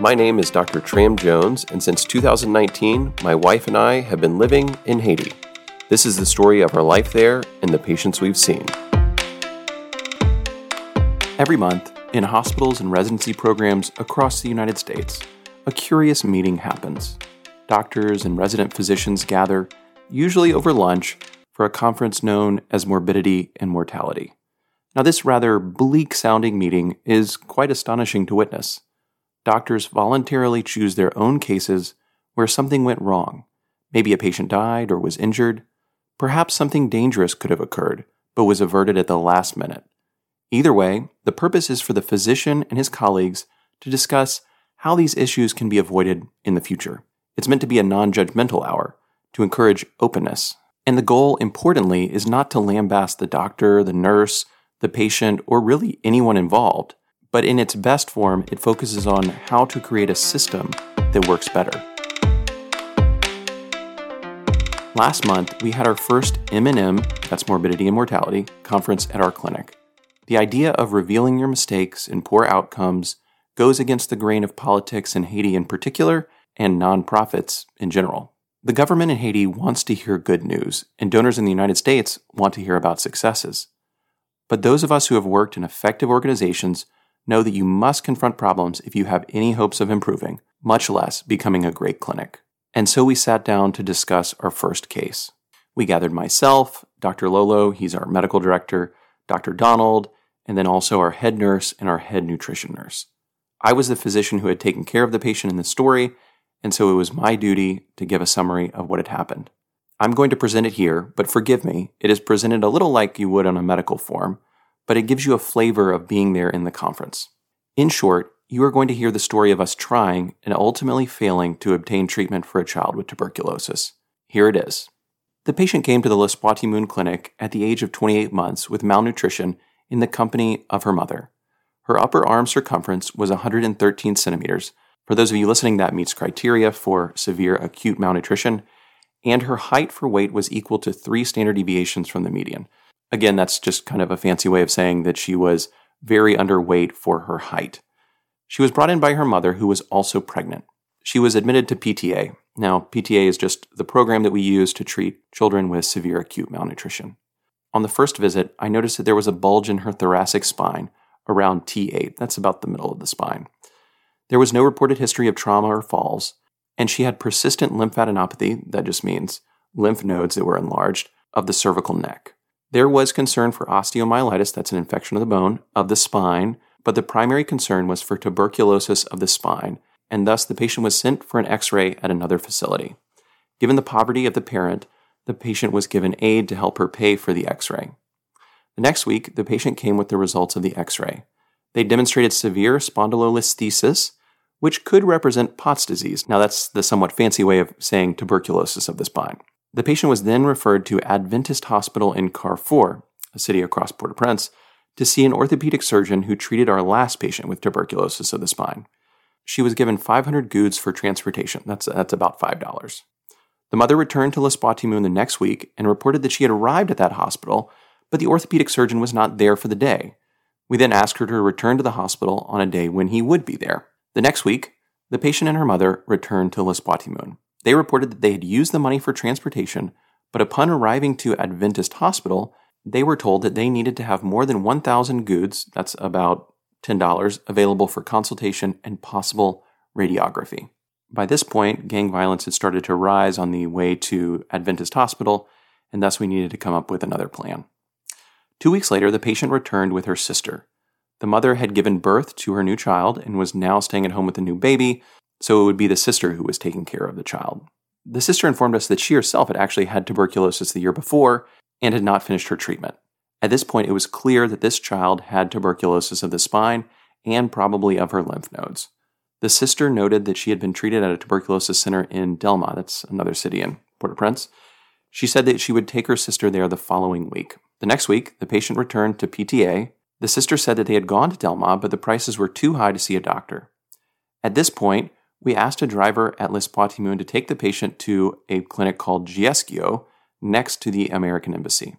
My name is Dr. Tram Jones, and since 2019, my wife and I have been living in Haiti. This is the story of our life there and the patients we've seen. Every month, in hospitals and residency programs across the United States, a curious meeting happens. Doctors and resident physicians gather, usually over lunch, for a conference known as Morbidity and Mortality. Now, this rather bleak-sounding meeting is quite astonishing to witness. Doctors voluntarily choose their own cases where something went wrong. Maybe a patient died or was injured. Perhaps something dangerous could have occurred, but was averted at the last minute. Either way, the purpose is for the physician and his colleagues to discuss how these issues can be avoided in the future. It's meant to be a non-judgmental hour, to encourage openness. And the goal, importantly, is not to lambaste the doctor, the nurse, the patient, or really anyone involved, but in its best form, it focuses on how to create a system that works better. Last month, we had our first M&M, that's Morbidity and Mortality, conference at our clinic. The idea of revealing your mistakes and poor outcomes goes against the grain of politics in Haiti in particular, and nonprofits in general. The government in Haiti wants to hear good news, and donors in the United States want to hear about successes. But those of us who have worked in effective organizations know that you must confront problems if you have any hopes of improving, much less becoming a great clinic. And so we sat down to discuss our first case. We gathered myself, Dr. Lolo, he's our medical director, Dr. Donald, and then also our head nurse and our head nutrition nurse. I was the physician who had taken care of the patient in the story, and so it was my duty to give a summary of what had happened. I'm going to present it here, but forgive me, it is presented a little like you would on a medical form, but it gives you a flavor of being there in the conference. In short, you are going to hear the story of us trying and ultimately failing to obtain treatment for a child with tuberculosis. Here it is. The patient came to the Lespwa Timoun Clinic at the age of 28 months with malnutrition in the company of her mother. Her upper arm circumference was 113 centimeters. For those of you listening, that meets criteria for severe acute malnutrition. And her height for weight was equal to 3 standard deviations from the median. Again, that's just kind of a fancy way of saying that she was very underweight for her height. She was brought in by her mother, who was also pregnant. She was admitted to PTA. Now, PTA is just the program that we use to treat children with severe acute malnutrition. On the first visit, I noticed that there was a bulge in her thoracic spine around T8. That's about the middle of the spine. There was no reported history of trauma or falls, and she had persistent lymphadenopathy, that just means lymph nodes that were enlarged, of the cervical neck. There was concern for osteomyelitis, that's an infection of the bone, of the spine, but the primary concern was for tuberculosis of the spine, and thus the patient was sent for an x-ray at another facility. Given the poverty of the parent, the patient was given aid to help her pay for the x-ray. The next week, the patient came with the results of the x-ray. They demonstrated severe spondylolisthesis, which could represent Pott's disease. Now, that's the somewhat fancy way of saying tuberculosis of the spine. The patient was then referred to Adventist Hospital in Carrefour, a city across Port-au-Prince, to see an orthopedic surgeon who treated our last patient with tuberculosis of the spine. She was given 500 goods for transportation. That's about $5. The mother returned to Lespwa Timoun the next week and reported that she had arrived at that hospital, but the orthopedic surgeon was not there for the day. We then asked her to return to the hospital on a day when he would be there. The next week, the patient and her mother returned to Lespwa Timoun. They reported that they had used the money for transportation, but upon arriving to Adventist Hospital, they were told that they needed to have more than 1,000 goods, that's about $10, available for consultation and possible radiography. By this point, gang violence had started to rise on the way to Adventist Hospital, and thus we needed to come up with another plan. 2 weeks later, the patient returned with her sister. The mother had given birth to her new child and was now staying at home with a new baby, so it would be the sister who was taking care of the child. The sister informed us that she herself had actually had tuberculosis the year before and had not finished her treatment. At this point, it was clear that this child had tuberculosis of the spine and probably of her lymph nodes. The sister noted that she had been treated at a tuberculosis center in Delma, that's another city in Port-au-Prince. She said that she would take her sister there the following week. The next week, the patient returned to PTA. The sister said that they had gone to Delma, but the prices were too high to see a doctor. At this point, we asked a driver at Lespwa Timoun to take the patient to a clinic called GHESKIO next to the American Embassy.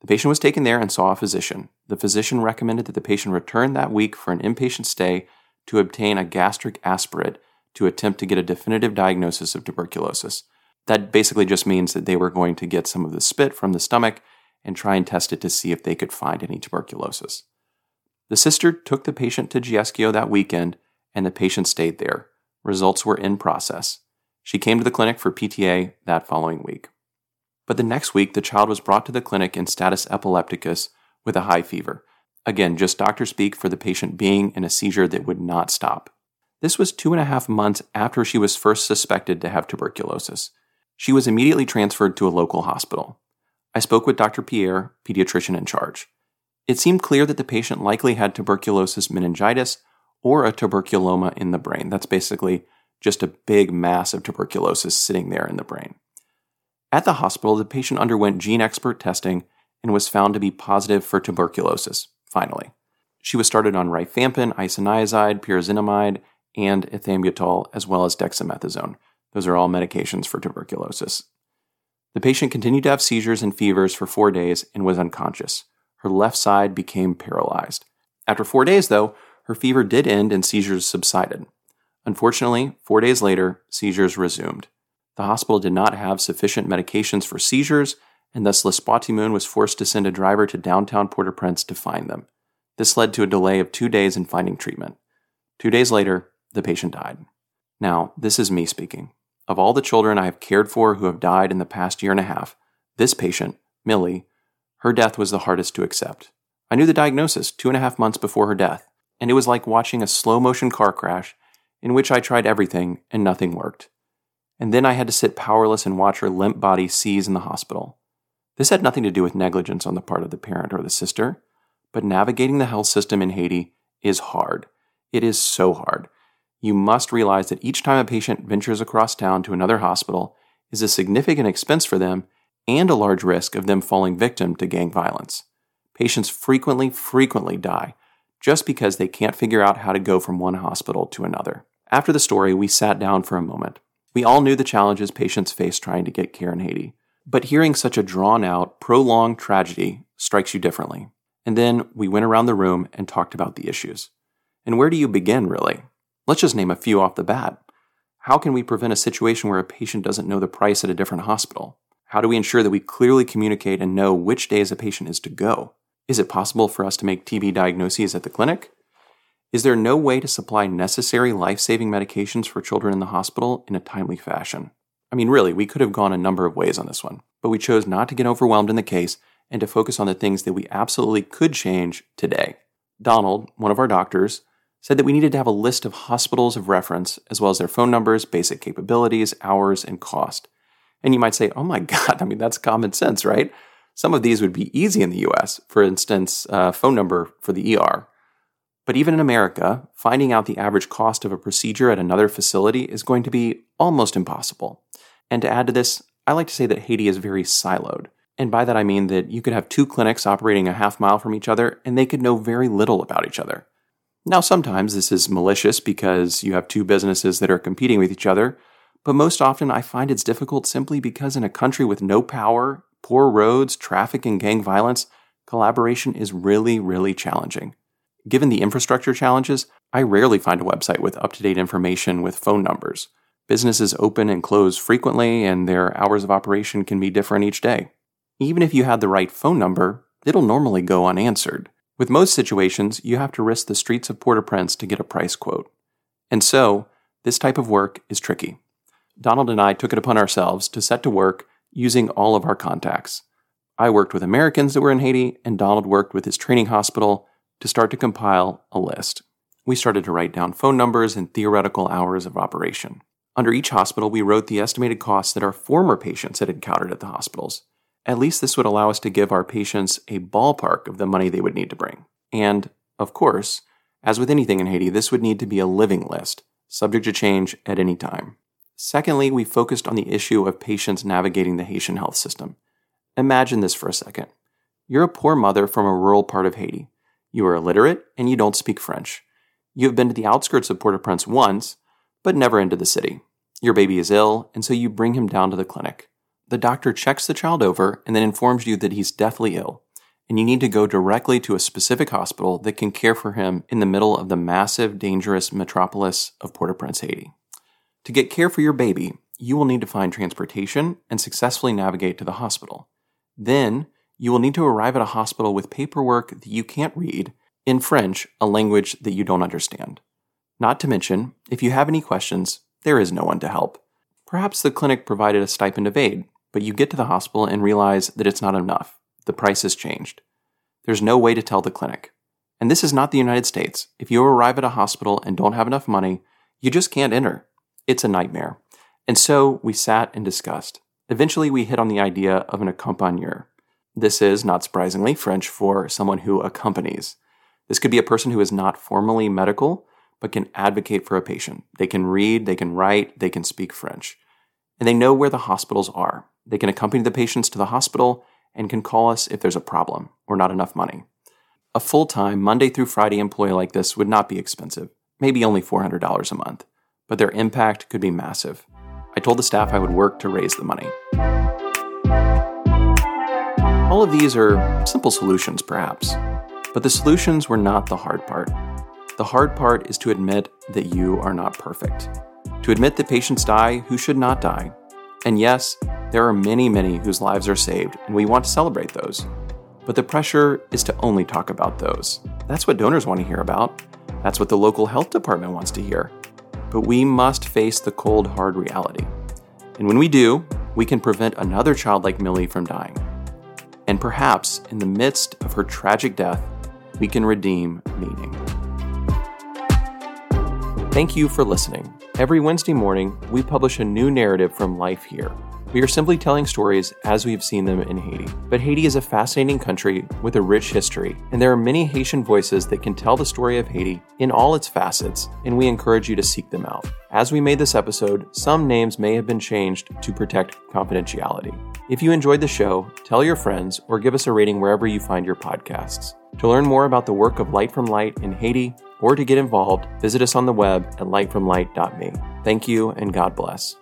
The patient was taken there and saw a physician. The physician recommended that the patient return that week for an inpatient stay to obtain a gastric aspirate to attempt to get a definitive diagnosis of tuberculosis. That basically just means that they were going to get some of the spit from the stomach and try and test it to see if they could find any tuberculosis. The sister took the patient to GHESKIO that weekend, and the patient stayed there. Results were in process. She came to the clinic for PTA that following week. But the next week, the child was brought to the clinic in status epilepticus with a high fever. Again, just doctor speak for the patient being in a seizure that would not stop. This was 2.5 months after she was first suspected to have tuberculosis. She was immediately transferred to a local hospital. I spoke with Dr. Pierre, pediatrician in charge. It seemed clear that the patient likely had tuberculosis meningitis or a tuberculoma in the brain. That's basically just a big mass of tuberculosis sitting there in the brain. At the hospital, the patient underwent gene expert testing and was found to be positive for tuberculosis, finally. She was started on rifampin, isoniazid, pyrazinamide, and ethambutol, as well as dexamethasone. Those are all medications for tuberculosis. The patient continued to have seizures and fevers for 4 days and was unconscious. Her left side became paralyzed. After 4 days, though, her fever did end and seizures subsided. Unfortunately, 4 days later, seizures resumed. The hospital did not have sufficient medications for seizures, and thus Lespwa Timoun was forced to send a driver to downtown Port-au-Prince to find them. This led to a delay of 2 days in finding treatment. 2 days later, the patient died. Now, this is me speaking. Of all the children I have cared for who have died in the past 1.5 years, this patient, Millie, her death was the hardest to accept. I knew the diagnosis 2.5 months before her death, and it was like watching a slow-motion car crash in which I tried everything and nothing worked. And then I had to sit powerless and watch her limp body seize in the hospital. This had nothing to do with negligence on the part of the parent or the sister, but navigating the health system in Haiti is hard. It is so hard. You must realize that each time a patient ventures across town to another hospital is a significant expense for them and a large risk of them falling victim to gang violence. Patients frequently die just because they can't figure out how to go from one hospital to another. After the story, we sat down for a moment. We all knew the challenges patients face trying to get care in Haiti, but hearing such a drawn-out, prolonged tragedy strikes you differently. And then we went around the room and talked about the issues. And where do you begin, really? Let's just name a few off the bat. How can we prevent a situation where a patient doesn't know the price at a different hospital? How do we ensure that we clearly communicate and know which days a patient is to go? Is it possible for us to make TB diagnoses at the clinic? Is there no way to supply necessary life-saving medications for children in the hospital in a timely fashion? I mean, really, we could have gone a number of ways on this one, but we chose not to get overwhelmed in the case and to focus on the things that we absolutely could change today. Donald, one of our doctors, said that we needed to have a list of hospitals of reference, as well as their phone numbers, basic capabilities, hours, and cost. And you might say, oh my God, I mean, that's common sense, right? Some of these would be easy in the US, for instance, phone number for the ER. But even in America, finding out the average cost of a procedure at another facility is going to be almost impossible. And to add to this, I like to say that Haiti is very siloed. And by that I mean that you could have two clinics operating a half mile from each other, and they could know very little about each other. Now, sometimes this is malicious because you have two businesses that are competing with each other, but most often I find it's difficult simply because in a country with no power, poor roads, traffic, and gang violence, collaboration is really challenging. Given the infrastructure challenges, I rarely find a website with up-to-date information with phone numbers. Businesses open and close frequently, and their hours of operation can be different each day. Even if you had the right phone number, it'll normally go unanswered. With most situations, you have to risk the streets of Port-au-Prince to get a price quote. And so, this type of work is tricky. Donald and I took it upon ourselves to set to work using all of our contacts. I worked with Americans that were in Haiti, and Donald worked with his training hospital to start to compile a list. We started to write down phone numbers and theoretical hours of operation. Under each hospital, we wrote the estimated costs that our former patients had encountered at the hospitals. At least this would allow us to give our patients a ballpark of the money they would need to bring. And, of course, as with anything in Haiti, this would need to be a living list, subject to change at any time. Secondly, we focused on the issue of patients navigating the Haitian health system. Imagine this for a second. You're a poor mother from a rural part of Haiti. You are illiterate, and you don't speak French. You have been to the outskirts of Port-au-Prince once, but never into the city. Your baby is ill, and so you bring him down to the clinic. The doctor checks the child over and then informs you that he's deathly ill, and you need to go directly to a specific hospital that can care for him in the middle of the massive, dangerous metropolis of Port-au-Prince, Haiti. To get care for your baby, you will need to find transportation and successfully navigate to the hospital. Then, you will need to arrive at a hospital with paperwork that you can't read, in French, a language that you don't understand. Not to mention, if you have any questions, there is no one to help. Perhaps the clinic provided a stipend of aid, but you get to the hospital and realize that it's not enough. The price has changed. There's no way to tell the clinic. And this is not the United States. If you arrive at a hospital and don't have enough money, you just can't enter. It's a nightmare. And so we sat and discussed. Eventually, we hit on the idea of an accompagneur. This is, not surprisingly, French for someone who accompanies. This could be a person who is not formally medical, but can advocate for a patient. They can read, they can write, they can speak French. And they know where the hospitals are. They can accompany the patients to the hospital and can call us if there's a problem or not enough money. A full-time, Monday through Friday employee like this would not be expensive, maybe only $400 a month, but their impact could be massive. I told the staff I would work to raise the money. All of these are simple solutions, perhaps, but the solutions were not the hard part. The hard part is to admit that you are not perfect, to admit that patients die who should not die. And yes, there are many, many whose lives are saved, and we want to celebrate those. But the pressure is to only talk about those. That's what donors want to hear about. That's what the local health department wants to hear. But we must face the cold, hard reality. And when we do, we can prevent another child like Millie from dying. And perhaps, in the midst of her tragic death, we can redeem meaning. Thank you for listening. Every Wednesday morning, we publish a new narrative from Life Here. We are simply telling stories as we've seen them in Haiti. But Haiti is a fascinating country with a rich history, and there are many Haitian voices that can tell the story of Haiti in all its facets, and we encourage you to seek them out. As we made this episode, some names may have been changed to protect confidentiality. If you enjoyed the show, tell your friends or give us a rating wherever you find your podcasts. To learn more about the work of Light from Light in Haiti, or to get involved, visit us on the web at lightfromlight.me. Thank you and God bless.